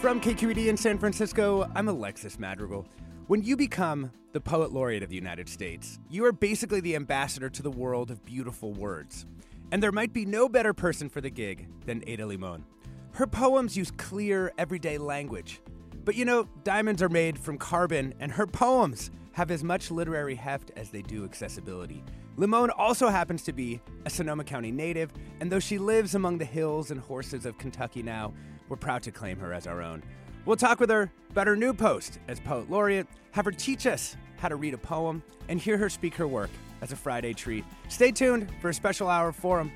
From KQED in San Francisco, I'm Alexis Madrigal. When you become the Poet Laureate of the United States, you are basically the ambassador to the world of beautiful words. And there might be no better person for the gig than Ada Limón. Her poems use clear, everyday language. But you know, diamonds are made from carbon, and her poems have as much literary heft as they do accessibility. Limón also happens to be a Sonoma County native, and though she lives among the hills and horses of Kentucky now, we're proud to claim her as our own. We'll talk with her about her new post as Poet Laureate, have her teach us how to read a poem, and hear her speak her work as a Friday treat. Stay tuned for a special hour of Forum.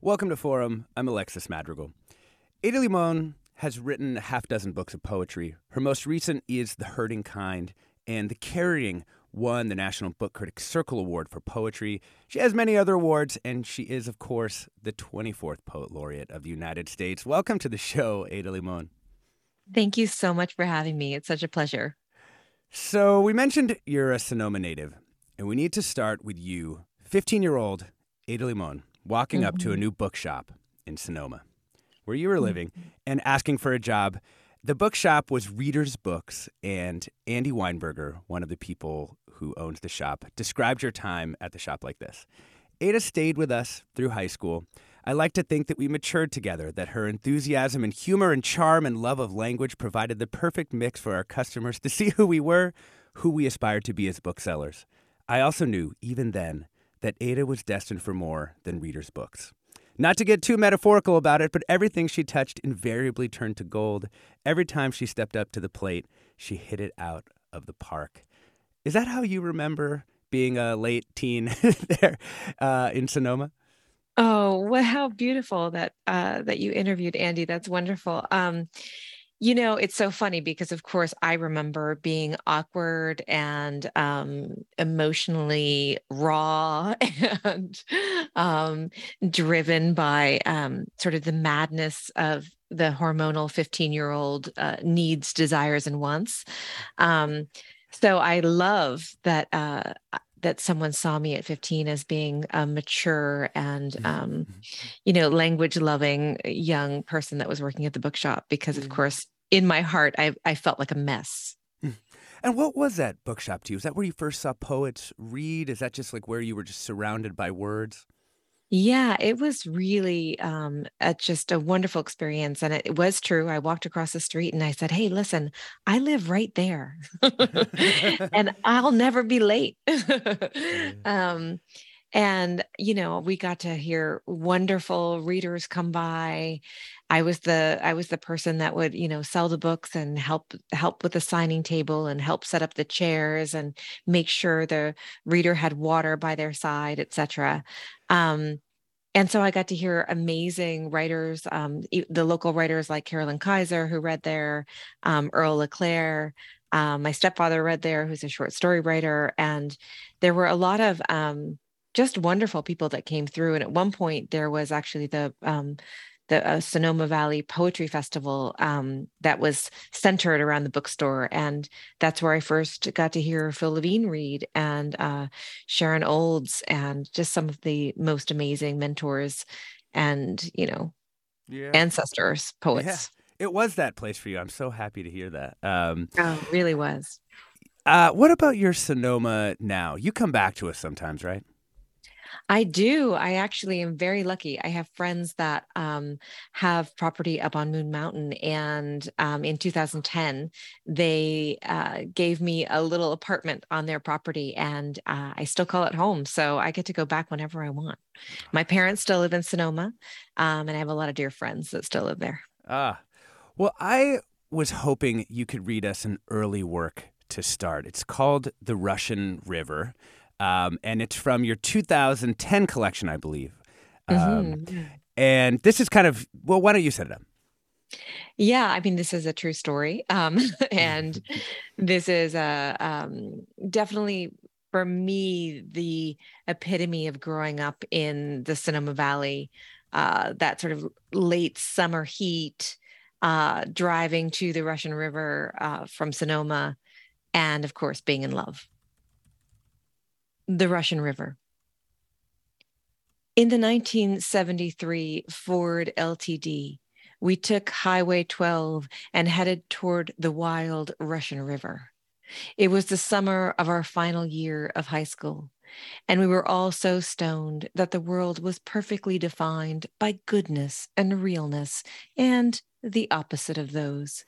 Welcome to Forum. I'm Alexis Madrigal. Ada Limón has written a half dozen books of poetry. Her most recent is The Hurting Kind, and The Carrying won the National Book Critics Circle Award for poetry. She has many other awards, and she is, of course, the 24th Poet Laureate of the United States. Welcome to the show, Ada Limón. Thank you so much for having me. It's such a pleasure. So we mentioned you're a Sonoma native, and we need to start with you, 15-year-old Ada Limón, walking up to a new bookshop in Sonoma, where you were living, and asking for a job. The bookshop was Reader's Books, and Andy Weinberger, one of the people who owns the shop, described your time at the shop like this. Ada stayed with us through high school. I like to think that we matured together, that her enthusiasm and humor and charm and love of language provided the perfect mix for our customers to see who we were, who we aspired to be as booksellers. I also knew, even then, that Ada was destined for more than Reader's Books. Not to get too metaphorical about it, but everything she touched invariably turned to gold. Every time she stepped up to the plate, she hit it out of the park. Is that how you remember being a late teen there in Sonoma? Oh, well, how beautiful that you interviewed Andy. That's wonderful. You know, it's so funny because, of course, I remember being awkward and emotionally raw and driven by sort of the madness of the hormonal 15-year-old needs, desires, and wants. So I love that that someone saw me at 15 as being a mature and, you know, language-loving young person that was working at the bookshop because, of course, in my heart, I felt like a mess. And what was that bookshop to you? Is that where you first saw poets read? Is that just like where you were just surrounded by words? Yeah, it was really just a wonderful experience. And it was true. I walked across the street and I said, hey, listen, I live right there and I'll never be late. And, you know, we got to hear wonderful readers come by. I was the person that would, you know, sell the books and help with the signing table and help set up the chairs and make sure the reader had water by their side, et cetera. And so I got to hear amazing writers, the local writers like Carolyn Kaiser, who read there, Earl LeClaire. My stepfather read there, who's a short story writer. And there were a lot of just wonderful people that came through. And at one point there was actually the Sonoma Valley Poetry Festival that was centered around the bookstore. And that's where I first got to hear Phil Levine read and Sharon Olds and just some of the most amazing mentors and, you know, ancestors, poets. Yeah. It was that place for you. I'm so happy to hear that. It really was. What about your Sonoma now? You come back to us sometimes, right? I do. I actually am very lucky. I have friends that have property up on Moon Mountain. And in 2010, they gave me a little apartment on their property, and I still call it home. So I get to go back whenever I want. My parents still live in Sonoma, and I have a lot of dear friends that still live there. Well, I was hoping you could read us an early work to start. It's called The Russian River. And it's from your 2010 collection, I believe. And this is kind of, well, why don't you set it up? Yeah, I mean, this is a true story. And this is definitely, for me, the epitome of growing up in the Sonoma Valley, that sort of late summer heat, driving to the Russian River from Sonoma, and, of course, being in love. The Russian River. In the 1973 Ford LTD, we took Highway 12 and headed toward the wild Russian River. It was the summer of our final year of high school, and we were all so stoned that the world was perfectly defined by goodness and realness, and the opposite of those.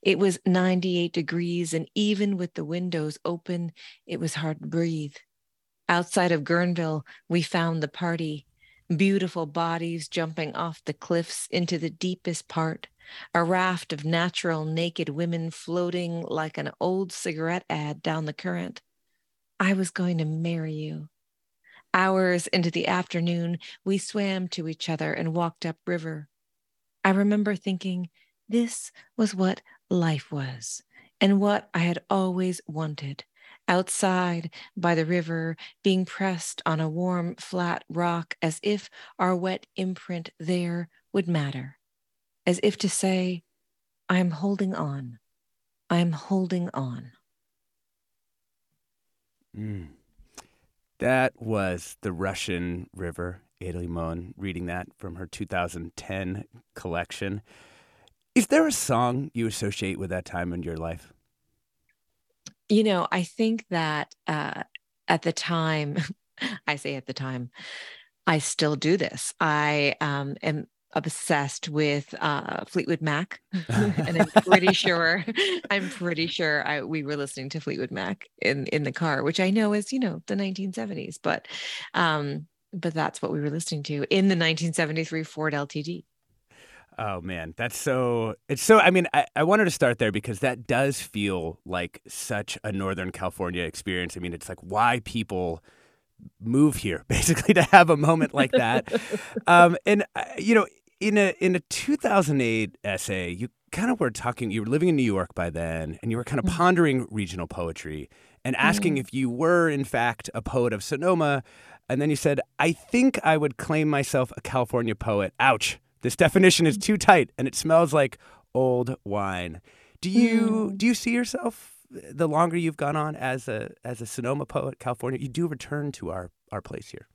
It was 98 degrees, and even with the windows open, it was hard to breathe. Outside of Guerneville, we found the party, beautiful bodies jumping off the cliffs into the deepest part, a raft of natural naked women floating like an old cigarette ad down the current. I was going to marry you. Hours into the afternoon, we swam to each other and walked up river. I remember thinking, this was what life was, and what I had always wanted. Outside, by the river, being pressed on a warm, flat rock, as if our wet imprint there would matter. As if to say, I'm holding on. I'm holding on. That was The Russian River, Ada Limón, reading that from her 2010 collection. Is there a song you associate with that time in your life? You know, I think that at the time, I say at the time, I still do this. I am obsessed with Fleetwood Mac, and I'm pretty sure we were listening to Fleetwood Mac in the car, which I know is, you know, the 1970s, but that's what we were listening to in the 1973 Ford LTD. Oh, man, I wanted to start there because that does feel like such a Northern California experience. I mean, it's like why people move here, basically, to have a moment like that. You know, in a 2008 essay, you kind of were talking, you were living in New York by then, and you were kind of pondering regional poetry and asking if you were, in fact, a poet of Sonoma. And then you said, I think I would claim myself a California poet. Ouch. This definition is too tight, and it smells like old wine. Do you see yourself, the longer you've gone on as a Sonoma poet, California? You do return to our place here.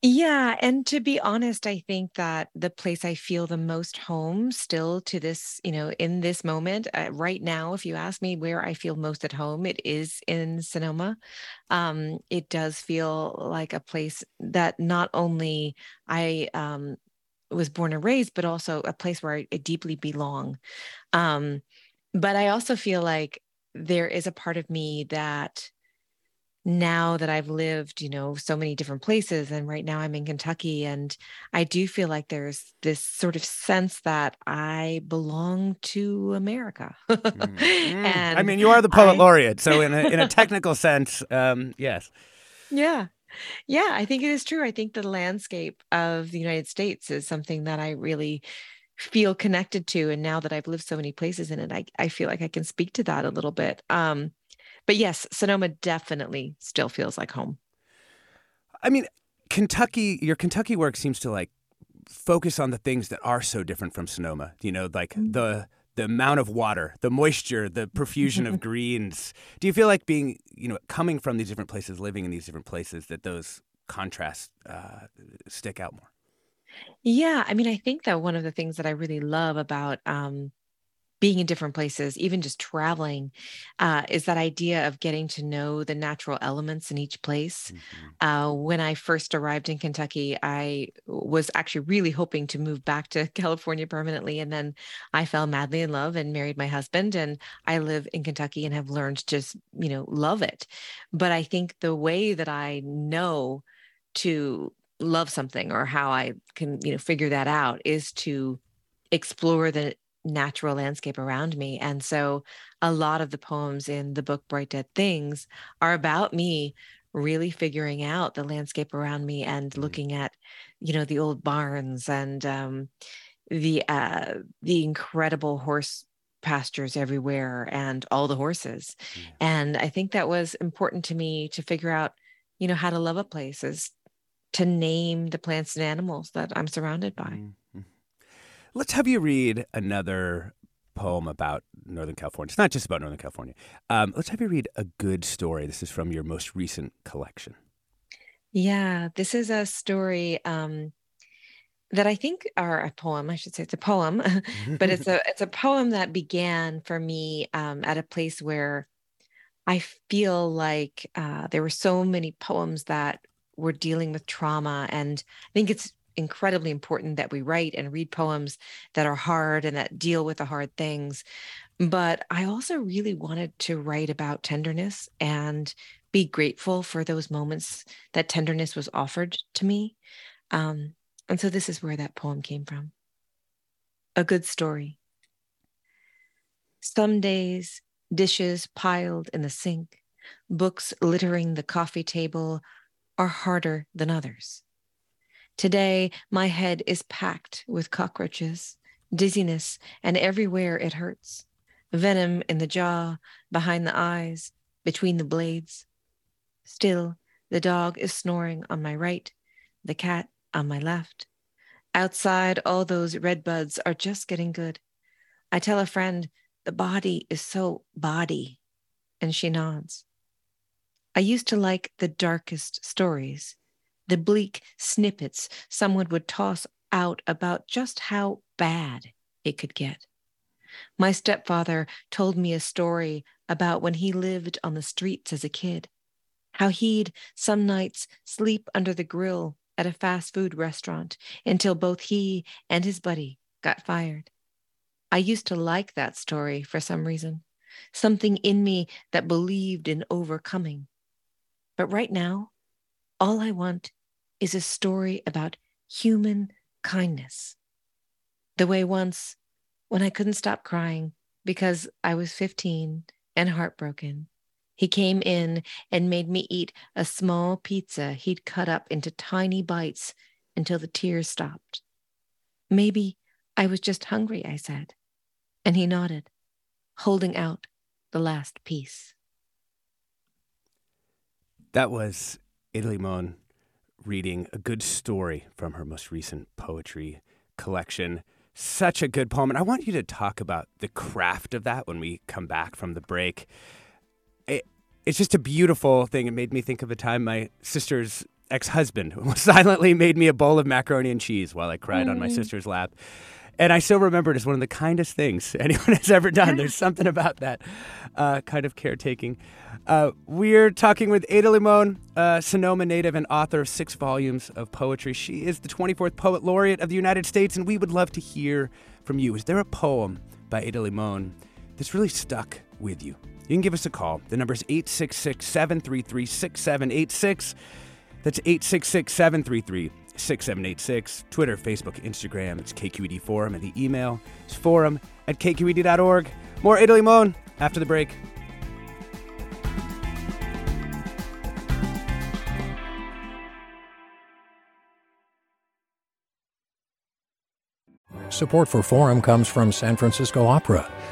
Yeah, and to be honest, I think that the place I feel the most home still to this, you know, in this moment, right now, if you ask me where I feel most at home, it is in Sonoma. It does feel like a place that not only I was born and raised, but also a place where I deeply belong. But I also feel like there is a part of me that now that I've lived, you know, so many different places, and right now I'm in Kentucky, and I do feel like there's this sort of sense that I belong to America. And I mean, you are the poet laureate. So in a technical sense, yes. Yeah. Yeah, I think it is true. I think the landscape of the United States is something that I really feel connected to. And now that I've lived so many places in it, I feel like I can speak to that a little bit. But yes, Sonoma definitely still feels like home. I mean, Kentucky, your Kentucky work seems to like focus on the things that are so different from Sonoma, you know, like the amount of water, the moisture, the profusion of greens. Do you feel like being, you know, coming from these different places, living in these different places, that those contrasts stick out more? Yeah. I mean, I think that one of the things that I really love about being in different places, even just traveling, is that idea of getting to know the natural elements in each place. Mm-hmm. When I first arrived in Kentucky, I was actually really hoping to move back to California permanently. And then I fell madly in love and married my husband. And I live in Kentucky and have learned to just, love it. But I think the way that I know to love something, or how I can, figure that out, is to explore the natural landscape around me. And so a lot of the poems in the book Bright Dead Things are about me really figuring out the landscape around me and looking at, the old barns and the incredible horse pastures everywhere and all the horses. Yeah. And I think that was important to me to figure out, how to love a place is to name the plants and animals that I'm surrounded by. Mm. Let's have you read another poem about Northern California. It's not just about Northern California. Let's have you read A Good Story. This is from your most recent collection. Yeah, this is a story that I think, or a poem, I should say it's a poem, but it's a poem that began for me at a place where I feel like there were so many poems that were dealing with trauma. And I think it's incredibly important that we write and read poems that are hard and that deal with the hard things. But I also really wanted to write about tenderness and be grateful for those moments that tenderness was offered to me. And so this is where that poem came from. A Good Story. Some days, dishes piled in the sink, books littering the coffee table are harder than others. Today, my head is packed with cockroaches, dizziness, and everywhere it hurts. Venom in the jaw, behind the eyes, between the blades. Still, the dog is snoring on my right, the cat on my left. Outside, all those red buds are just getting good. I tell a friend, the body is so body, and she nods. I used to like the darkest stories, the bleak snippets someone would toss out about just how bad it could get. My stepfather told me a story about when he lived on the streets as a kid, how he'd some nights sleep under the grill at a fast food restaurant until both he and his buddy got fired. I used to like that story for some reason, something in me that believed in overcoming. But right now, all I want is a story about human kindness. The way once, when I couldn't stop crying because I was 15 and heartbroken, he came in and made me eat a small pizza he'd cut up into tiny bites until the tears stopped. Maybe I was just hungry, I said, and he nodded, holding out the last piece. That was Ada Limón reading A Good Story from her most recent poetry collection. Such a good poem. And I want you to talk about the craft of that when we come back from the break. It's just a beautiful thing. It made me think of the time my sister's ex-husband silently made me a bowl of macaroni and cheese while I cried on my sister's lap. And I still remember it as one of the kindest things anyone has ever done. There's something about that kind of caretaking. We're talking with Ada Limón, Sonoma native and author of 6 volumes of poetry. She is the 24th Poet Laureate of the United States, and we would love to hear from you. Is there a poem by Ada Limón that's really stuck with you? You can give us a call. The number is 866-733-6786. That's 866-733-6786. Twitter, Facebook, Instagram, it's KQED Forum, and the email is forum@kqed.org. More Ada Limón after the break. Support for Forum comes from San Francisco Opera.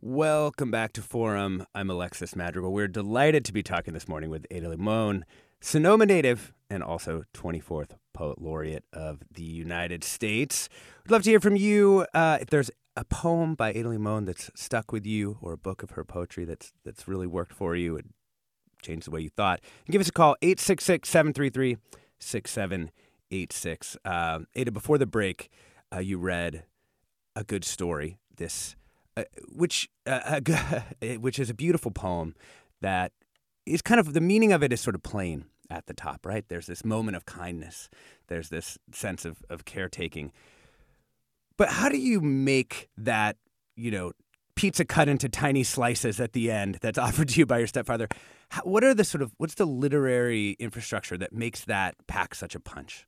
Welcome back to Forum. I'm Alexis Madrigal. We're delighted to be talking this morning with Ada Limón, Sonoma native and also 24th Poet Laureate of the United States. We'd love to hear from you. If there's a poem by Ada Limón that's stuck with you, or a book of her poetry that's really worked for you and changed the way you thought, and give us a call, 866-733-6786. Ada, before the break, you read a good story, which is a beautiful poem that is kind of, the meaning of it is sort of plain at the top, right? There's this moment of kindness. There's this sense of caretaking. But how do you make that, pizza cut into tiny slices at the end that's offered to you by your stepfather? What's the literary infrastructure that makes that pack such a punch?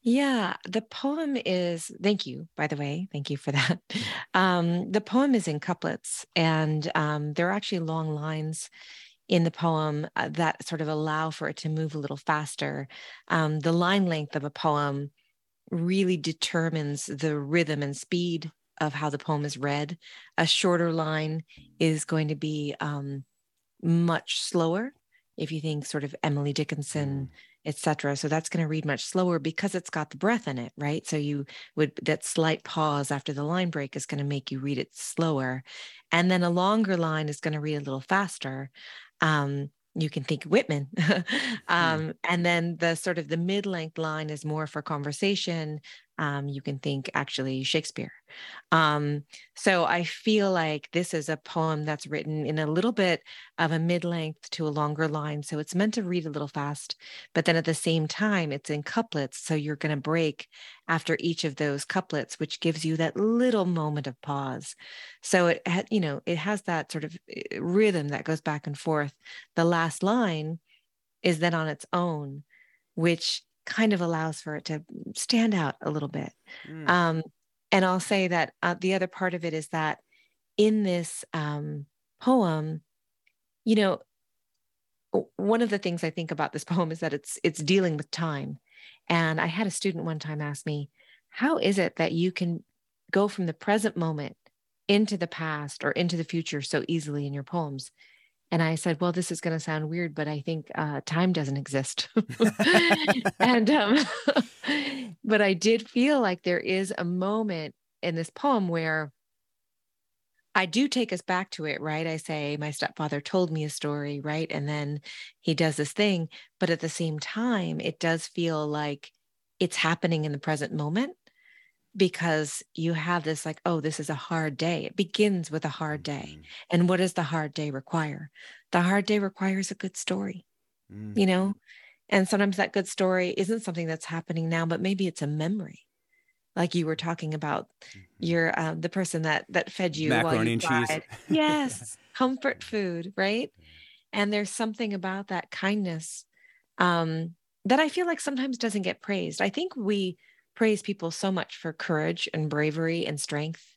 Yeah, the poem is, thank you, by the way, thank you for that. The poem is in couplets, and there are actually long lines in the poem that sort of allow for it to move a little faster. The line length of a poem really determines the rhythm and speed of how the poem is read. A shorter line is going to be much slower, if you think sort of Emily Dickinson, etc. So that's going to read much slower because it's got the breath in it, right? So that slight pause after the line break is going to make you read it slower. And then a longer line is going to read a little faster. You can think Whitman. And then the sort of the mid-length line is more for conversation. You can think actually Shakespeare. So I feel like this is a poem that's written in a little bit of a mid-length to a longer line. So it's meant to read a little fast, but then at the same time, it's in couplets. So you're going to break after each of those couplets, which gives you that little moment of pause. So it has that sort of rhythm that goes back and forth. The last line is then on its own, which kind of allows for it to stand out a little bit. And I'll say that the other part of it is that in this poem, one of the things I think about this poem is that it's dealing with time. And I had a student one time ask me, how is it that you can go from the present moment into the past or into the future so easily in your poems? And I said, well, this is going to sound weird, but I think time doesn't exist. And but I did feel like there is a moment in this poem where I do take us back to it, right? I say, my stepfather told me a story, right? And then he does this thing. But at the same time, it does feel like it's happening in the present moment, because you have this like, oh, this is a hard day. It begins with a hard day. And what does the hard day require? The hard day requires a good story, And sometimes that good story isn't something that's happening now, but maybe it's a memory. Like you were talking about your the person that fed you macaroni and cheese. Yes, comfort food, right? And there's something about that kindness that I feel like sometimes doesn't get praised. I think we praise people so much for courage and bravery and strength,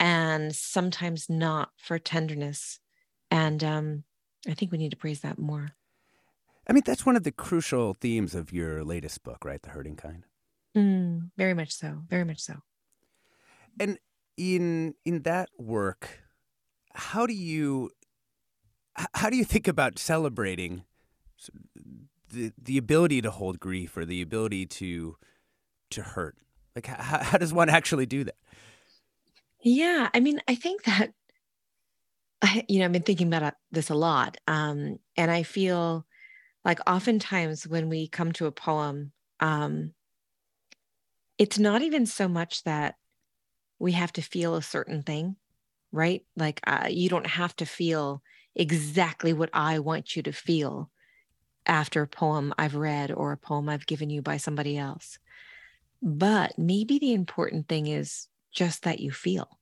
and sometimes not for tenderness. And I think we need to praise that more. I mean, that's one of the crucial themes of your latest book, right? The Hurting Kind. Very much so. Very much so. And in that work, how do you think about celebrating the ability to hold grief, or the ability to hurt? Like, how does one actually do that? Yeah, I mean, I think that, I've been thinking about this a lot. And I feel like oftentimes when we come to a poem, it's not even so much that we have to feel a certain thing, right? Like, you don't have to feel exactly what I want you to feel after a poem I've read or a poem I've given you by somebody else. But maybe the important thing is just that you feel,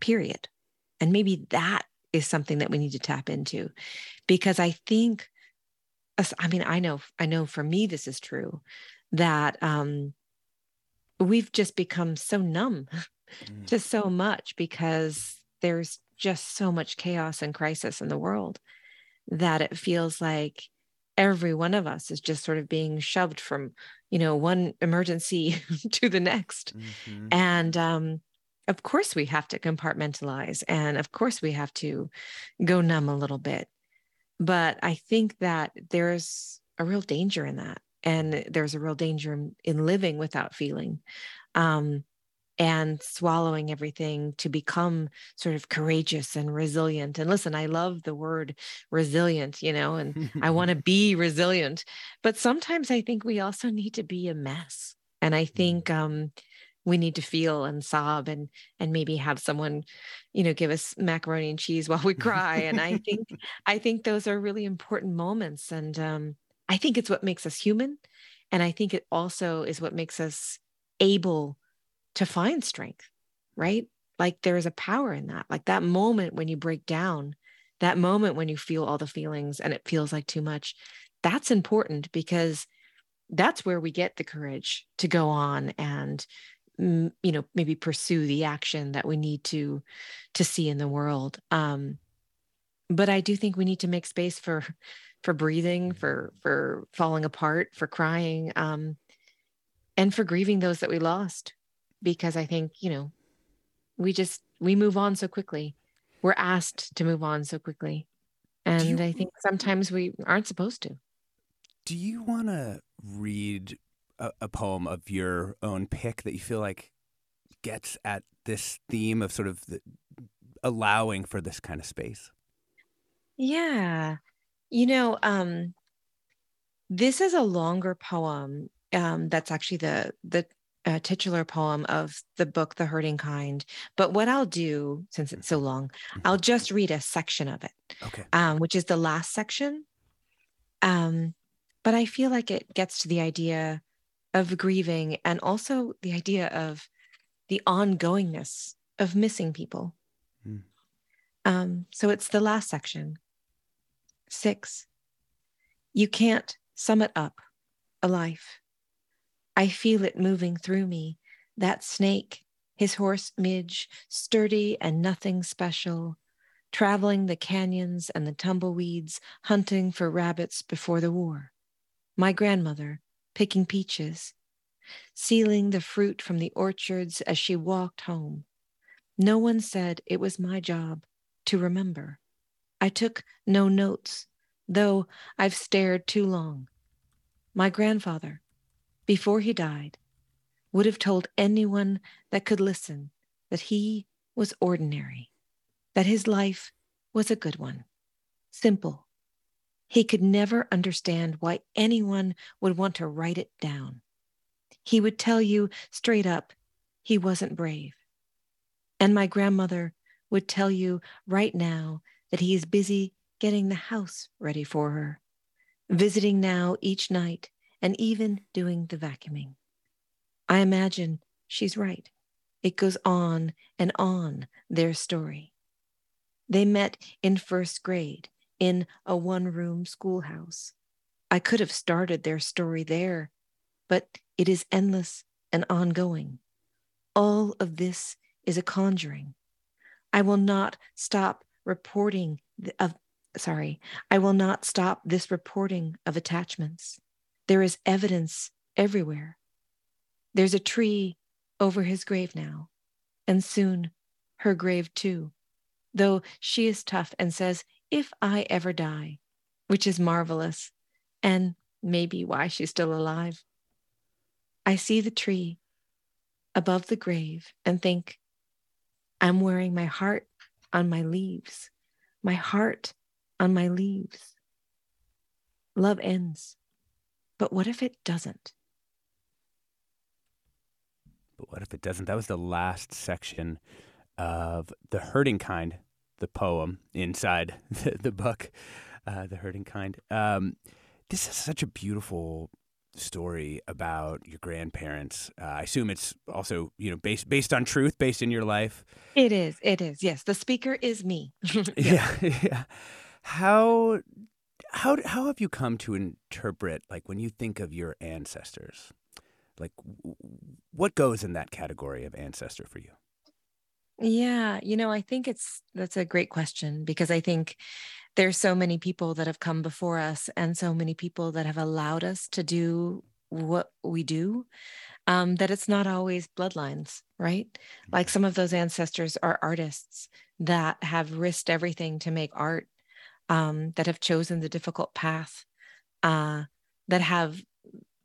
period. And maybe that is something that we need to tap into, because I think, I mean, I know for me, this is true, that we've just become so numb to so much, because there's just so much chaos and crisis in the world that it feels like every one of us is just sort of being shoved from, you know, one emergency to the next. Mm-hmm. And of course we have to compartmentalize, and of course we have to go numb a little bit. But I think that there's a real danger in that. And there's a real danger in living without feeling, and swallowing everything to become sort of courageous and resilient. And listen, I love the word resilient, you know, and I want to be resilient, but sometimes I think we also need to be a mess. And I think, we need to feel and sob and maybe have someone, you know, give us macaroni and cheese while we cry. And I think those are really important moments. And, I think it's what makes us human. And I think it also is what makes us able to find strength, right? Like there is a power in that, like that moment when you break down, that moment when you feel all the feelings and it feels like too much. That's important, because that's where we get the courage to go on and, you know, maybe pursue the action that we need to see in the world. But I do think we need to make space for breathing, for falling apart, for crying, and for grieving those that we lost. Because I think, you know, we move on so quickly. We're asked to move on so quickly. And I think sometimes we aren't supposed to. Do you want to read a poem of your own pick that you feel like gets at this theme of sort of allowing for this kind of space? Yeah. You know, this is a longer poem. That's actually the titular poem of the book, The Hurting Kind. But what I'll do, since it's so long, I'll just read a section of it, okay, which is the last section. But I feel like it gets to the idea of grieving, and also the idea of the ongoingness of missing people. Mm. So it's the last section. 6. You can't sum it up, a life. I feel it moving through me, that snake, his horse Midge, sturdy and nothing special, traveling the canyons and the tumbleweeds, hunting for rabbits before the war. My grandmother, picking peaches, stealing the fruit from the orchards as she walked home. No one said it was my job to remember. I took no notes, though I've stared too long. My grandfather, before he died, would have told anyone that could listen that he was ordinary, that his life was a good one, simple. He could never understand why anyone would want to write it down. He would tell you straight up he wasn't brave. And my grandmother would tell you right now that he is busy getting the house ready for her, visiting now each night, and even doing the vacuuming. I imagine she's right. It goes on and on, their story. They met in first grade in a one-room schoolhouse. I could have started their story there, but it is endless and ongoing. All of this is a conjuring. I will not stop this reporting of attachments. There is evidence everywhere. There's a tree over his grave now, and soon her grave too, though she is tough and says, if I ever die, which is marvelous, and maybe why she's still alive. I see the tree above the grave and think, I'm wearing my heart on my leaves, my heart on my leaves. Love ends. But what if it doesn't? But what if it doesn't? That was the last section of The Hurting Kind, the poem inside the book, The Hurting Kind. This is such a beautiful story about your grandparents. I assume it's also, you know, based on truth, based in your life. It is. Yes. The speaker is me. Yeah. How have you come to interpret, like, when you think of your ancestors, like, what goes in that category of ancestor for you? Yeah. You know, I think that's a great question, because I think there's so many people that have come before us and so many people that have allowed us to do what we do, that it's not always bloodlines, right? Mm-hmm. Like, some of those ancestors are artists that have risked everything to make art, that have chosen the difficult path, that have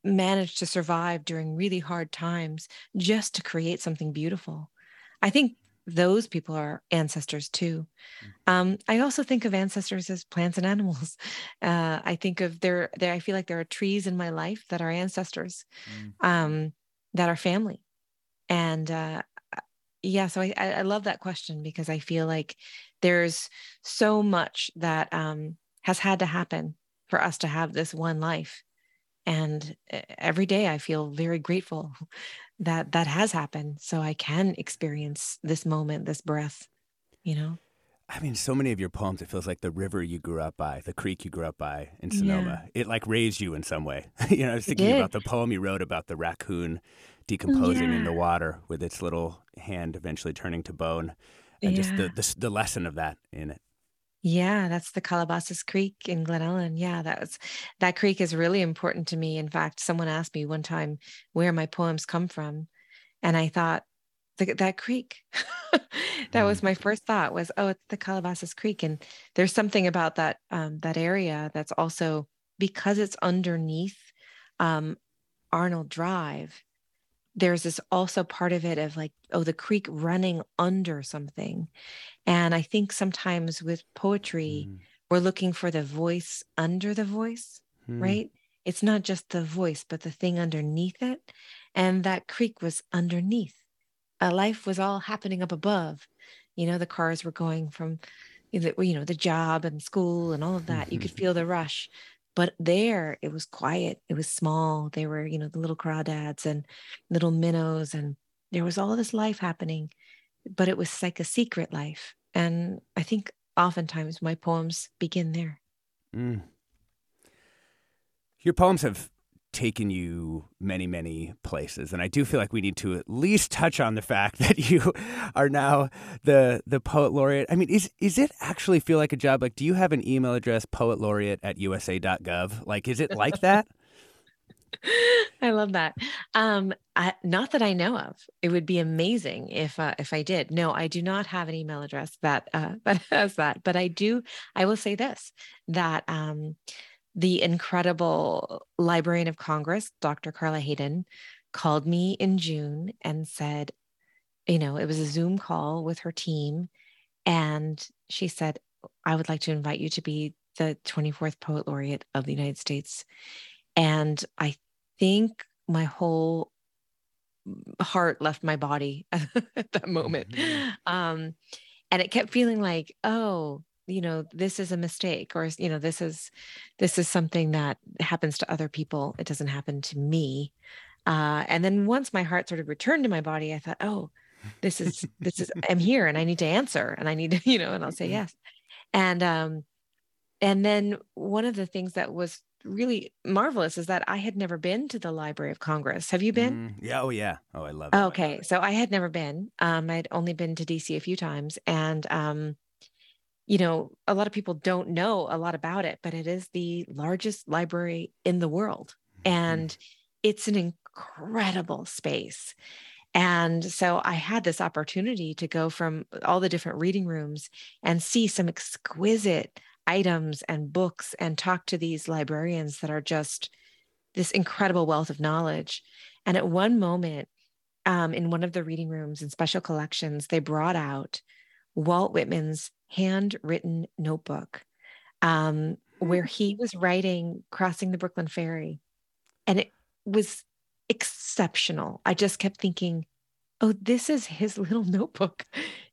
managed to survive during really hard times just to create something beautiful. I think those people are ancestors too. I also think of ancestors as plants and animals. I think of I feel like there are trees in my life that are ancestors, that are family. And so I love that question, because I feel like there's so much that has had to happen for us to have this one life. And every day I feel very grateful that that has happened, so I can experience this moment, this breath, you know? I mean, so many of your poems, it feels like the river you grew up by, the creek you grew up by in Sonoma, it like raised you in some way. You know, I was thinking about the poem you wrote about the raccoon decomposing in the water with its little hand eventually turning to bone, and just the lesson of that in it. Yeah, that's the Calabasas Creek in Glen Ellen. Yeah, that creek is really important to me. In fact, someone asked me one time where my poems come from, and I thought that creek. That was my first thought, was, oh, it's the Calabasas Creek. And there's something about that that area that's also, because it's underneath Arnold Drive, there's this also part of it of like, oh, the creek running under something. And I think sometimes with poetry, we're looking for the voice under the voice, right? It's not just the voice, but the thing underneath it. And that creek was underneath. Life was all happening up above. You know, the cars were going from, you know, the job and school and all of that. You could feel the rush. But there, it was quiet. It was small. There were, you know, the little crawdads and little minnows, and there was all this life happening, but it was like a secret life. And I think oftentimes my poems begin there. Mm. Your poems have taken you many, many places, and I do feel like we need to at least touch on the fact that you are now the poet laureate. I mean, is it actually feel like a job? Like, do you have an email address, poetlaureate@usa.gov? Like, is it like that? I love that. Not that I know of. It would be amazing if I did. No, I do not have an email address that has that. But I do. I will say this: that the incredible Librarian of Congress, Dr. Carla Hayden, called me in June and said, you know, it was a Zoom call with her team. And she said, I would like to invite you to be the 24th Poet Laureate of the United States. And I think my whole heart left my body at that moment. And it kept feeling like, oh, you know, this is a mistake, or, you know, this is something that happens to other people. It doesn't happen to me. And then once my heart sort of returned to my body, I thought, oh, this is, I'm here and I need to answer, and I need to, you know, and I'll say yes. And then one of the things that was really marvelous is that I had never been to the Library of Congress. Have you been? Yeah. Oh yeah. Oh, I love it. Okay. So I had never been, I'd only been to DC a few times, and, you know, a lot of people don't know a lot about it, but it is the largest library in the world. And it's an incredible space. And so I had this opportunity to go from all the different reading rooms and see some exquisite items and books, and talk to these librarians that are just this incredible wealth of knowledge. And at one moment, in one of the reading rooms in special collections, they brought out Walt Whitman's handwritten notebook, where he was writing Crossing the Brooklyn Ferry. And it was exceptional. I just kept thinking, oh, this is his little notebook,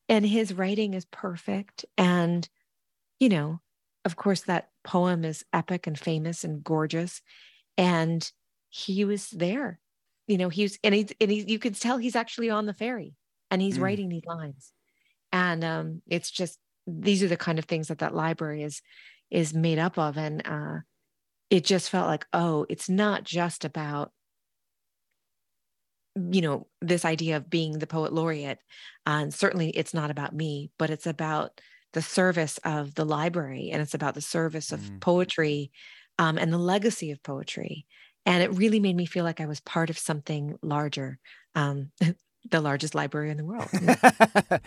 and his writing is perfect. And, you know, of course, that poem is epic and famous and gorgeous. And he was there, you know, he you could tell he's actually on the ferry and he's writing these lines. And it's just, these are the kind of things that library is made up of. And it just felt like, oh, it's not just about, you know, this idea of being the poet laureate. And certainly it's not about me, but it's about the service of the library, and it's about the service of poetry and the legacy of poetry. And it really made me feel like I was part of something larger, the largest library in the world.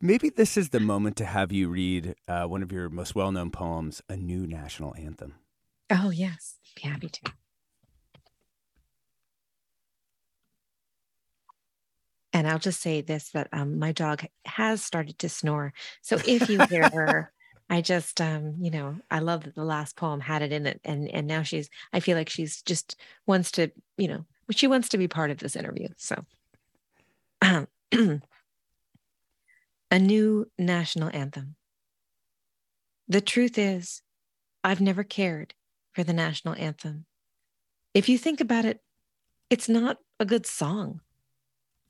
Maybe this is the moment to have you read one of your most well-known poems, a new national anthem. Oh, yes. Be happy to. And I'll just say this, that my dog has started to snore. So if you hear her, I just, you know, I love that the last poem had it in it. And now I feel like she's just wants to, you know, she wants to be part of this interview. So a new national anthem. The truth is, I've never cared for the national anthem. If you think about it, it's not a good song.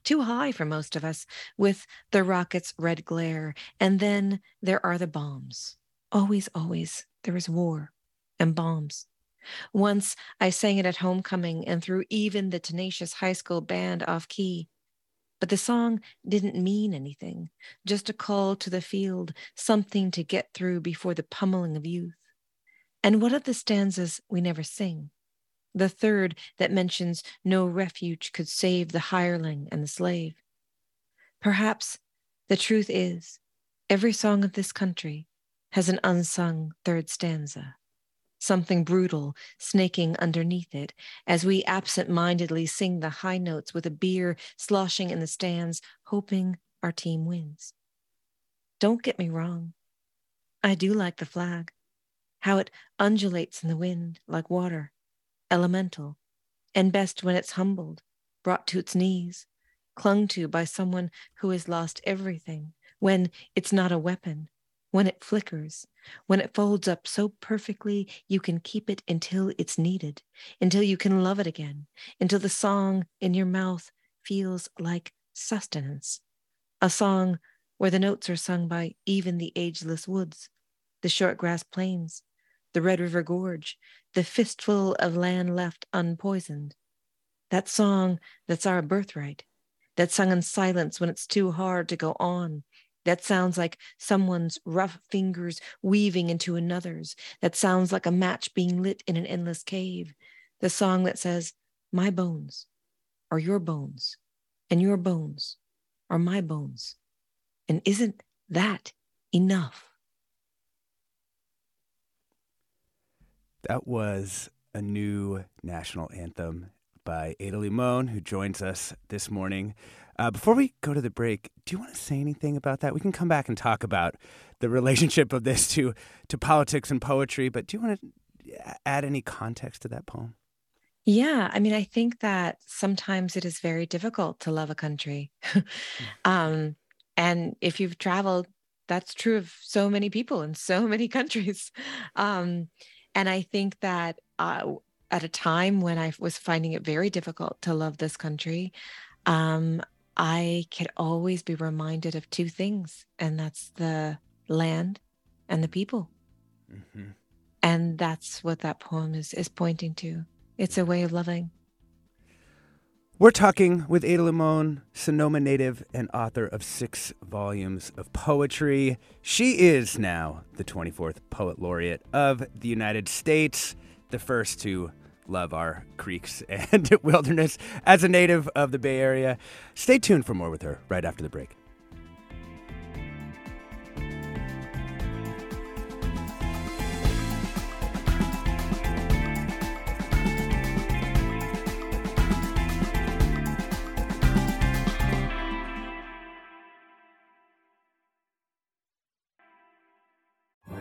Too high for most of us, with the rocket's red glare. And then there are the bombs. Always, always, there is war and bombs. Once I sang it at homecoming and threw even the tenacious high school band off key. But the song didn't mean anything, just a call to the field, something to get through before the pummeling of youth. And what of the stanzas we never sing? The third that mentions no refuge could save the hireling and the slave. Perhaps the truth is, every song of this country has an unsung third stanza, something brutal snaking underneath it as we absent-mindedly sing the high notes with a beer sloshing in the stands, hoping our team wins. Don't get me wrong. I do like the flag, how it undulates in the wind like water. Elemental, and best when it's humbled, brought to its knees, clung to by someone who has lost everything, when it's not a weapon, when it flickers, when it folds up so perfectly you can keep it until it's needed, until you can love it again, until the song in your mouth feels like sustenance, a song where the notes are sung by even the ageless woods, the short grass plains, the Red River Gorge, the fistful of land left unpoisoned. That song that's our birthright, that's sung in silence when it's too hard to go on, that sounds like someone's rough fingers weaving into another's, that sounds like a match being lit in an endless cave, the song that says, my bones are your bones, and your bones are my bones. And isn't that enough? That was a new national anthem by Ada Limón, who joins us this morning. Before we go to the break, do you want to say anything about that? We can come back and talk about the relationship of this to politics and poetry, but do you want to add any context to that poem? Yeah, I mean, I think that sometimes it is very difficult to love a country. And if you've traveled, that's true of so many people in so many countries. And I think that at a time when I was finding it very difficult to love this country, I could always be reminded of two things, and that's the land and the people. Mm-hmm. And that's what that poem is pointing to. It's a way of loving. We're talking with Ada Limón, Sonoma native and author of 6 volumes of poetry. She is now the 24th Poet Laureate of the United States, the first to love our creeks and wilderness as a native of the Bay Area. Stay tuned for more with her right after the break.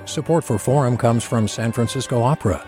Support for Forum comes from San Francisco Opera.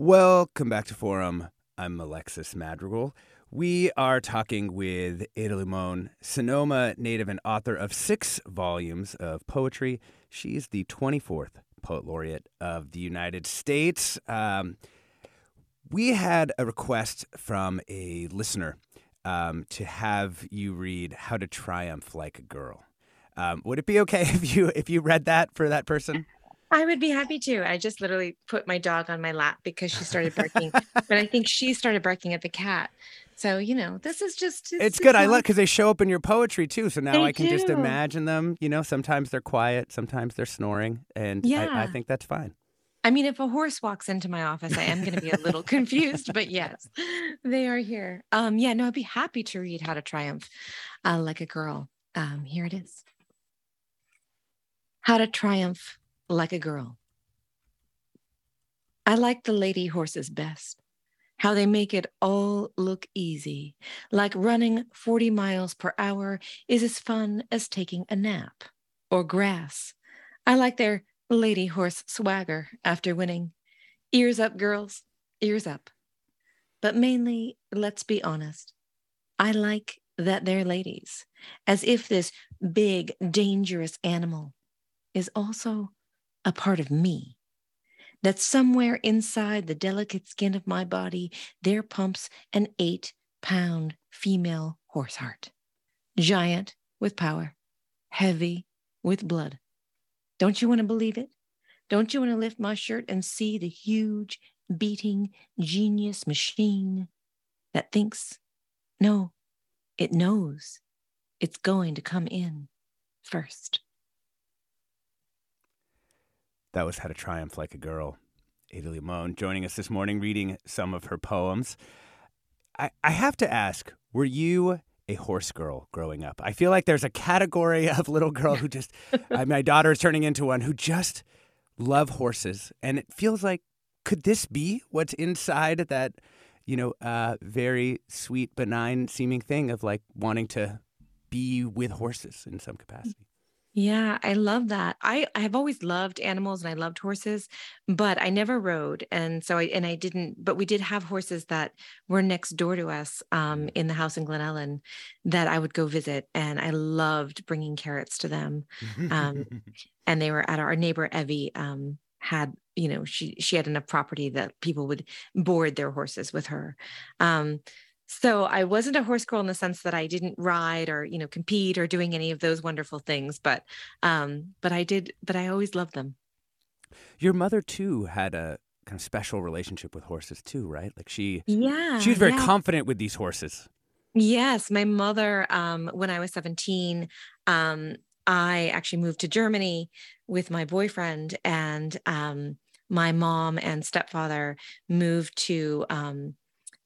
Welcome back to Forum. I'm Alexis Madrigal. We are talking with Ada Limón, Sonoma native and author of 6 volumes of poetry. She's the 24th Poet Laureate of the United States. We had a request from a listener to have you read How to Triumph Like a Girl. Would it be okay if you read that for that person? I would be happy to. I just literally put my dog on my lap because she started barking, but I think she started barking at the cat. So, you know, this is just... It's good. I love because they show up in your poetry, too. So now I can just imagine them. You know, sometimes they're quiet. Sometimes they're snoring. And yeah. I think that's fine. I mean, if a horse walks into my office, I am going to be a little confused. But yes, they are here. I'd be happy to read How to Triumph Like a Girl. Here it is. How to Triumph Like a Girl. I like the lady horses best, how they make it all look easy, like running 40 miles per hour is as fun as taking a nap or grass. I like their lady horse swagger after winning. Ears up, girls, ears up. But mainly, let's be honest, I like that they're ladies, as if this big, dangerous animal is also a part of me, that somewhere inside the delicate skin of my body, there pumps an 8-pound female horse heart, giant with power, heavy with blood. Don't you want to believe it? Don't you want to lift my shirt and see the huge, beating, genius machine that thinks, no, it knows it's going to come in first? That was How to Triumph Like a Girl. Ada Limón joining us this morning, reading some of her poems. I have to ask, were you a horse girl growing up? I feel like there's a category of little girl who just, my daughter is turning into one, who just love horses. And it feels like, could this be what's inside that, you know, very sweet, benign seeming thing of like wanting to be with horses in some capacity? Yeah, I love that. I have always loved animals and I loved horses, but I never rode. And so I didn't, but we did have horses that were next door to us in the house in Glen Ellen that I would go visit. And I loved bringing carrots to them. And they were at our neighbor, Evie, had, you know, she had enough property that people would board their horses with her. So I wasn't a horse girl in the sense that I didn't ride or, you know, compete or doing any of those wonderful things, but I always loved them. Your mother too had a kind of special relationship with horses too, right? Like she was very confident with these horses. Yes. My mother, when I was 17, I actually moved to Germany with my boyfriend, and my mom and stepfather moved to,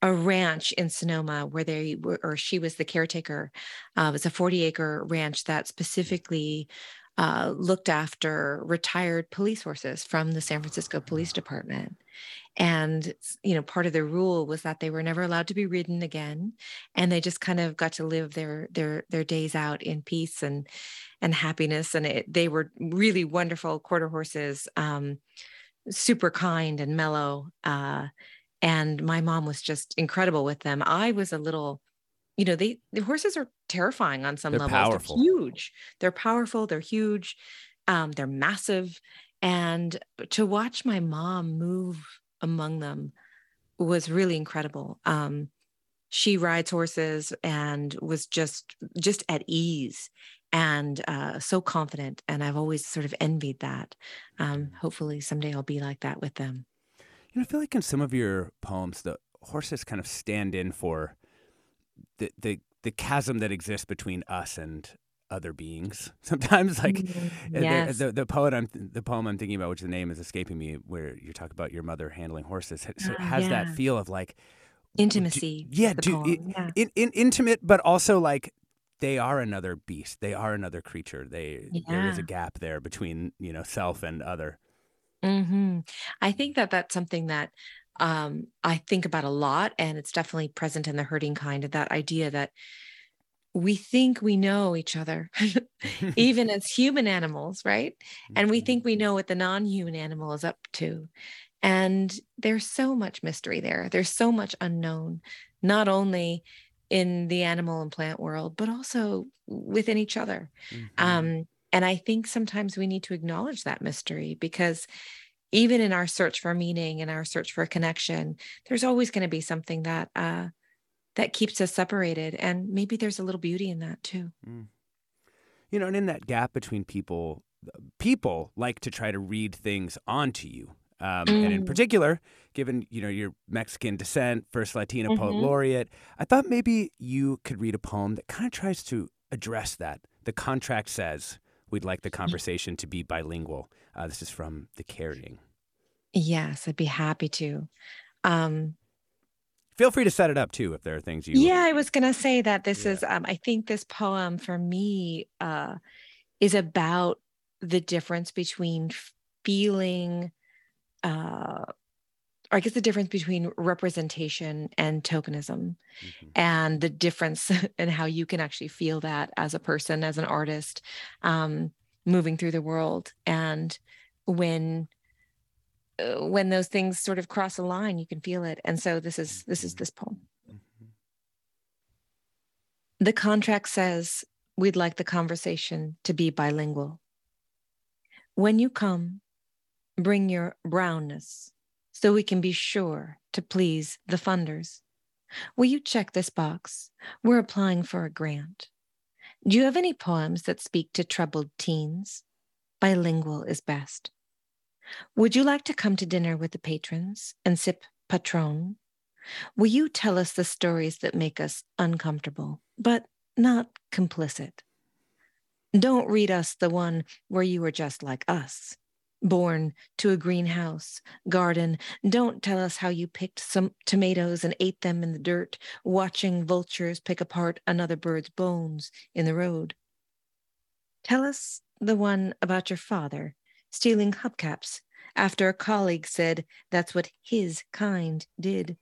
a ranch in Sonoma where they were, or she was the caretaker. It was a 40-acre ranch that specifically looked after retired police horses from the San Francisco Police Department. And, you know, part of the rule was that they were never allowed to be ridden again. And they just kind of got to live their days out in peace and happiness. And they were really wonderful quarter horses, super kind and mellow, and my mom was just incredible with them. I was a little, you know, the horses are terrifying on some levels. Powerful. They're huge. They're powerful. They're huge. They're massive. And to watch my mom move among them was really incredible. She rides horses and was just at ease and so confident. And I've always sort of envied that. Hopefully someday I'll be like that with them. You know, I feel like in some of your poems, the horses kind of stand in for the chasm that exists between us and other beings. Sometimes, like yes. The poem I'm thinking about, which the name is escaping me, where you talk about your mother handling horses, has that feel of like intimacy. Intimate, but also like they are another beast. They are another creature. There is a gap there between, self and other. Mm-hmm. I think that that's something that I think about a lot, and it's definitely present in The Hurting Kind, of that idea that we think we know each other, even as human animals, right? And we think we know what the non-human animal is up to. And there's so much mystery there. There's so much unknown, not only in the animal and plant world, but also within each other. Mm-hmm. And I think sometimes we need to acknowledge that mystery, because even in our search for meaning and our search for a connection, there's always going to be something that that keeps us separated. And maybe there's a little beauty in that too. Mm. And in that gap between people like to try to read things onto you. And in particular, given, your Mexican descent, first Latina poet laureate, I thought maybe you could read a poem that kind of tries to address that. The contract says we'd like the conversation to be bilingual. This is from The Carrying. Yes, I'd be happy to. Feel free to set it up, too, if there are things you... Yeah, I was going to say that this is... I think this poem, for me, is about the difference between feeling... I guess the difference between representation and tokenism, and the difference in how you can actually feel that as a person, as an artist, moving through the world. And when those things sort of cross a line, you can feel it. And so this is this poem. The contract says, we'd like the conversation to be bilingual. When you come, bring your brownness so we can be sure to please the funders. Will you check this box? We're applying for a grant. Do you have any poems that speak to troubled teens? Bilingual is best. Would you like to come to dinner with the patrons and sip Patron? Will you tell us the stories that make us uncomfortable, but not complicit? Don't read us the one where you are just like us. Born to a greenhouse, garden, don't tell us how you picked some tomatoes and ate them in the dirt, watching vultures pick apart another bird's bones in the road. Tell us the one about your father stealing hubcaps after a colleague said that's what his kind did.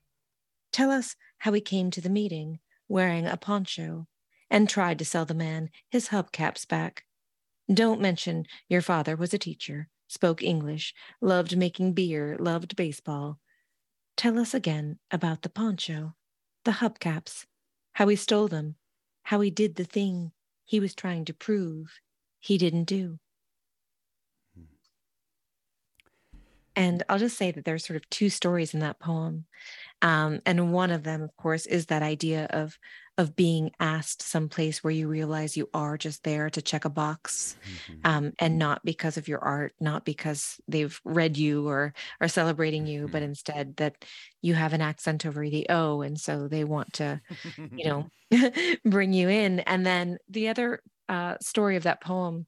Tell us how he came to the meeting wearing a poncho and tried to sell the man his hubcaps back. Don't mention your father was a teacher, spoke English, loved making beer, loved baseball. Tell us again about the poncho, the hubcaps, how he stole them, how he did the thing he was trying to prove he didn't do. And I'll just say that there's sort of two stories in that poem. And one of them, of course, is that idea of being asked someplace where you realize you are just there to check a box, and not because of your art, not because they've read you or are celebrating you, but instead that you have an accent over the O. And so they want to, bring you in. And then the other story of that poem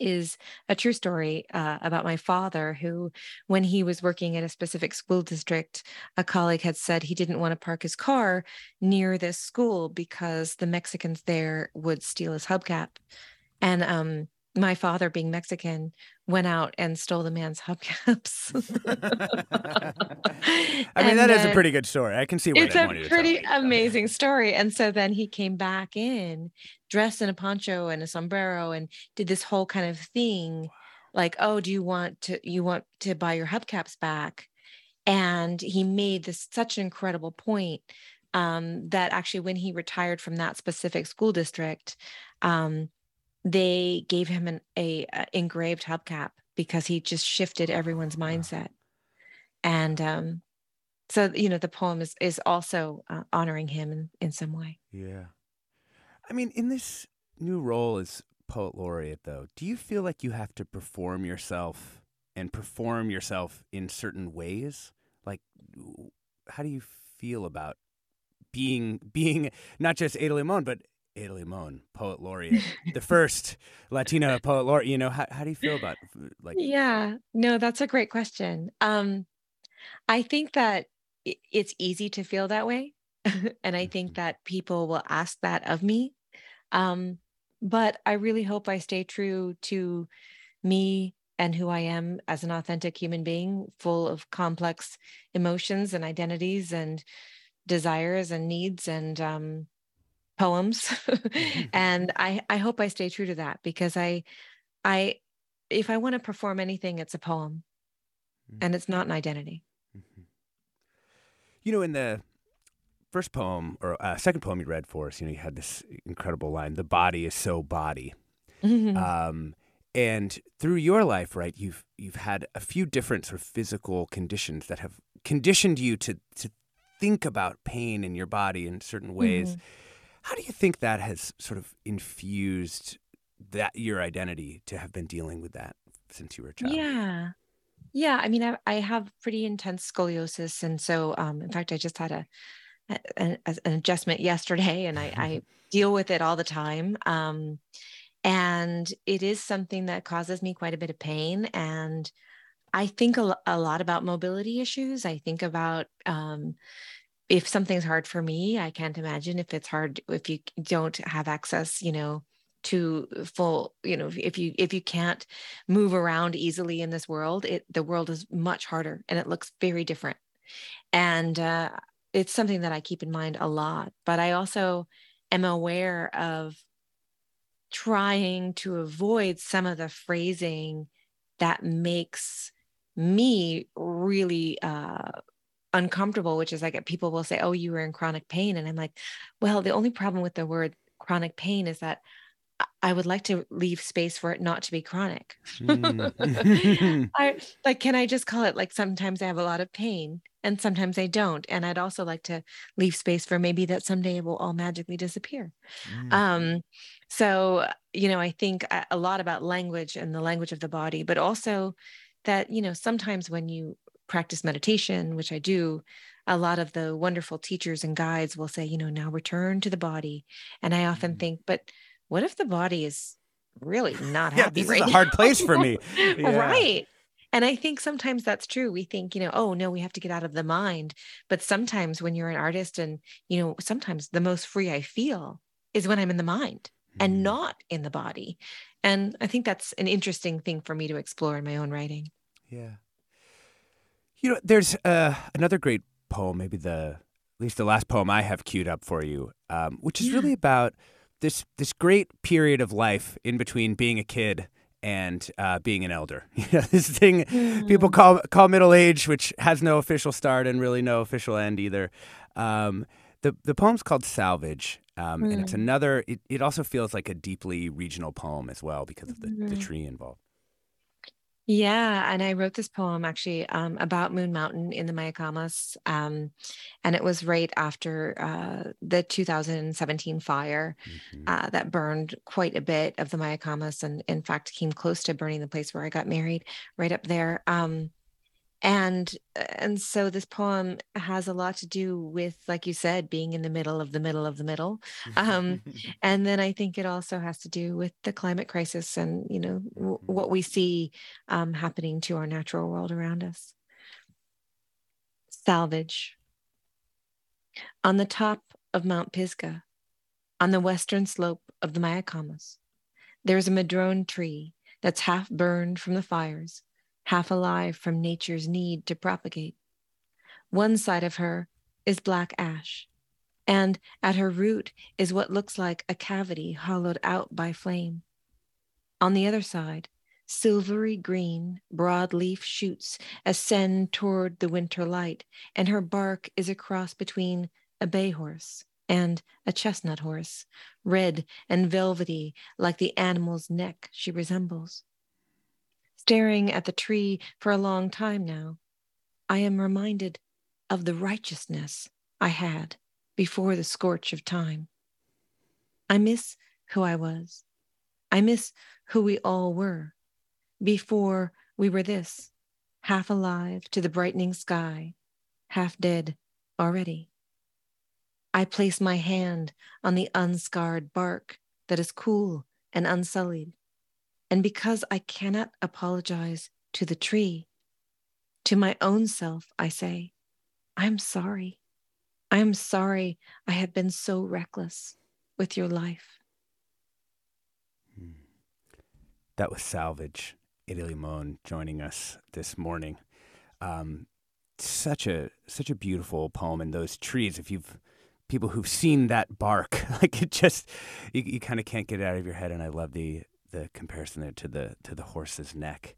is a true story about my father, who, when he was working at a specific school district, a colleague had said he didn't want to park his car near this school because the Mexicans there would steal his hubcap. And my father, being Mexican, went out and stole the man's hubcaps. That is a pretty good story. I can see why they wanted to tell me. It's a pretty amazing story. And so then he came back in, dressed in a poncho and a sombrero, and did this whole kind of thing, like, oh, do you want to buy your hubcaps back? And he made this such an incredible point that actually, when he retired from that specific school district, they gave him an engraved hubcap because he just shifted everyone's mindset. And So, you know, the poem is also honoring him in some way. Yeah. I mean, in this new role as poet laureate, though, do you feel like you have to perform yourself and perform yourself in certain ways? Like, how do you feel about being not just Ada Limón, but Ada Limón, poet laureate, the first Latina poet laureate? You know, how do you feel about like? Yeah, no, that's a great question. I think that it's easy to feel that way, and I think that people will ask that of me. But I really hope I stay true to me and who I am as an authentic human being, full of complex emotions and identities and desires and needs and poems. And I hope I stay true to that, because I if I want to perform anything, it's a poem, and it's not an identity. You know, in the first poem or second poem you read for us, you know, you had this incredible line, "The body is so body." Mm-hmm. And through your life, right, you've had a few different sort of physical conditions that have conditioned you to think about pain in your body in certain ways. Mm-hmm. How do you think that has sort of infused that your identity, to have been dealing with that since you were a child? Yeah. I mean, I have pretty intense scoliosis, and so, in fact, I just had an adjustment yesterday, and I deal with it all the time. And it is something that causes me quite a bit of pain. And I think a lot about mobility issues. I think about if something's hard for me, I can't imagine if it's hard, if you don't have access, you know, to full, you know, if you can't move around easily in this world, the world is much harder and it looks very different. And it's something that I keep in mind a lot, but I also am aware of trying to avoid some of the phrasing that makes me really uncomfortable, which is like people will say, "Oh, you were in chronic pain." And I'm like, well, the only problem with the word chronic pain is that I would like to leave space for it not to be chronic. Can I just call it, like, sometimes I have a lot of pain and sometimes I don't. And I'd also like to leave space for maybe that someday it will all magically disappear. So, you know, I think a lot about language and the language of the body, but also that, you know, sometimes when you practice meditation, which I do, a lot of the wonderful teachers and guides will say, you know, now return to the body. And I often think, but what if the body is really not happy? This is a hard place for me. Yeah. Right. And I think sometimes that's true. We think, you know, oh no, we have to get out of the mind. But sometimes when you're an artist, and, you know, sometimes the most free I feel is when I'm in the mind and not in the body. And I think that's an interesting thing for me to explore in my own writing. Yeah. You know, there's another great poem, maybe at least the last poem I have queued up for you, which is really about this great period of life in between being a kid and being an elder. You know, this thing people call middle age, which has no official start and really no official end either. The poem's called Salvage, and it's another. It also feels like a deeply regional poem as well, because of the tree involved. Yeah, and I wrote this poem actually about Moon Mountain in the Mayacamas, and it was right after the 2017 fire that burned quite a bit of the Mayacamas, and in fact came close to burning the place where I got married, right up there. And so this poem has a lot to do with, like you said, being in the middle of the middle of the middle. And then I think it also has to do with the climate crisis and, you know, what we see happening to our natural world around us. Salvage. On the top of Mount Pisgah, on the western slope of the Mayacamas, there's a madrone tree that's half burned from the fires, half alive from nature's need to propagate. One side of her is black ash, and at her root is what looks like a cavity hollowed out by flame. On the other side, silvery green, broadleaf shoots ascend toward the winter light, and her bark is a cross between a bay horse and a chestnut horse, red and velvety like the animal's neck she resembles. Staring at the tree for a long time now, I am reminded of the righteousness I had before the scorch of time. I miss who I was. I miss who we all were before we were this, half alive to the brightening sky, half dead already. I place my hand on the unscarred bark that is cool and unsullied, and because I cannot apologize to the tree, to my own self, I say, I'm sorry. I am sorry I have been so reckless with your life. That was Salvage, Ada Limón, joining us this morning. Such a beautiful poem, and those trees, if you've people who've seen that bark, like it just, you kind of can't get it out of your head. And I love the comparison there to the horse's neck.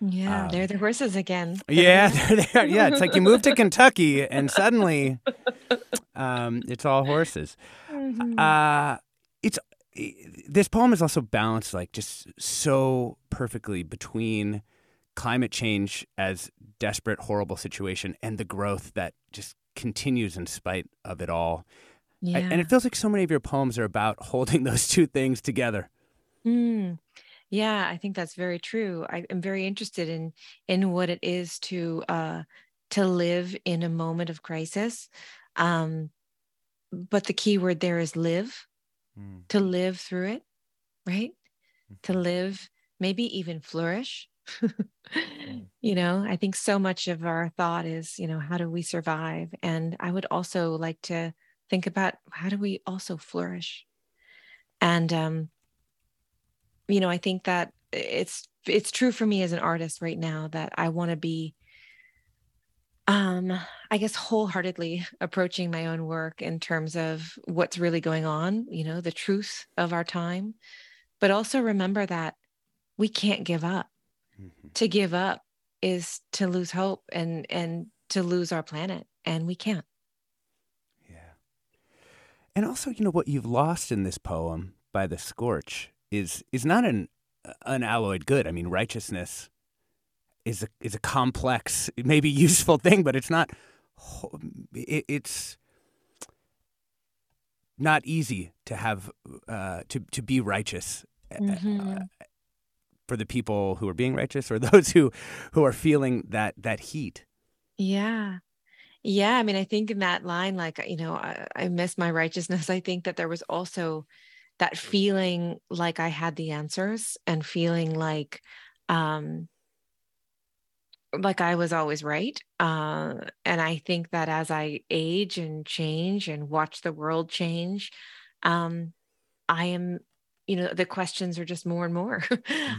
Yeah, they're the horses again. They're there. Yeah, it's like you move to Kentucky and suddenly it's all horses. Mm-hmm. This poem is also balanced like just so perfectly between climate change as desperate, horrible situation and the growth that just continues in spite of it all. Yeah. And it feels like so many of your poems are about holding those two things together. Mm. Yeah, I think that's very true. I am very interested in what it is to live in a moment of crisis. But the key word there is live, to live through it, right? To live, maybe even flourish. I think so much of our thought is, how do we survive? And I would also like to think about how do we also flourish? And, I think that it's true for me as an artist right now that I want to be, wholeheartedly approaching my own work in terms of what's really going on, the truth of our time, but also remember that we can't give up. Mm-hmm. To give up is to lose hope and to lose our planet, and we can't. Yeah. And also, what you've lost in this poem by the scorch is not an unalloyed good. I mean, righteousness is a complex, maybe useful thing, but it's not easy to have to be righteous. Mm-hmm. For the people who are being righteous or those who are feeling that heat. Yeah. Yeah. I mean, I think in that line, I miss my righteousness. I think that there was also that feeling like I had the answers and feeling like I was always right. And I think that as I age and change and watch the world change, I am, the questions are just more and more.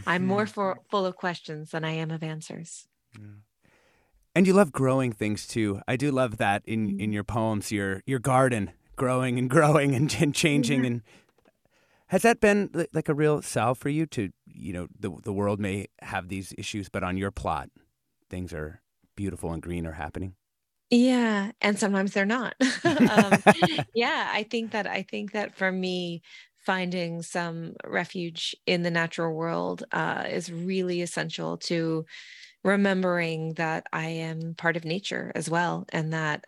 I'm more full of questions than I am of answers. Yeah. And you love growing things too. I do love that in your poems, your garden growing and growing and changing. Yeah. And has that been like a real sell for you to, the world may have these issues, but on your plot, things are beautiful and green are happening? Yeah. And sometimes they're not. Yeah. I think that for me, finding some refuge in the natural world is really essential to remembering that I am part of nature as well. And that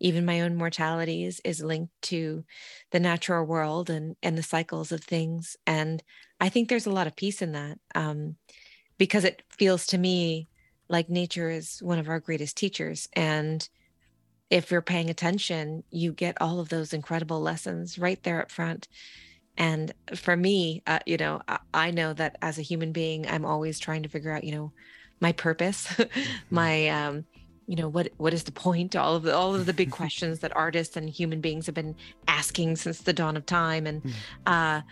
even my own mortality is linked to the natural world and the cycles of things. And I think there's a lot of peace in that because it feels to me like nature is one of our greatest teachers. And if you're paying attention, you get all of those incredible lessons right there up front. And for me, I know that as a human being, I'm always trying to figure out, my purpose, my, what is the point? All of the big questions that artists and human beings have been asking since the dawn of time. And, and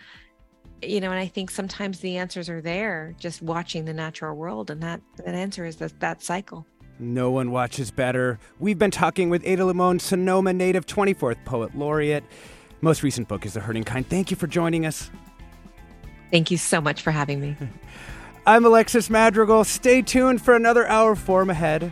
I think sometimes the answers are there just watching the natural world. And that answer is that cycle. No one watches better. We've been talking with Ada Limón, Sonoma native, 24th Poet Laureate. Most recent book is The Hurting Kind. Thank you for joining us. Thank you so much for having me. I'm Alexis Madrigal. Stay tuned for another hour of Form Ahead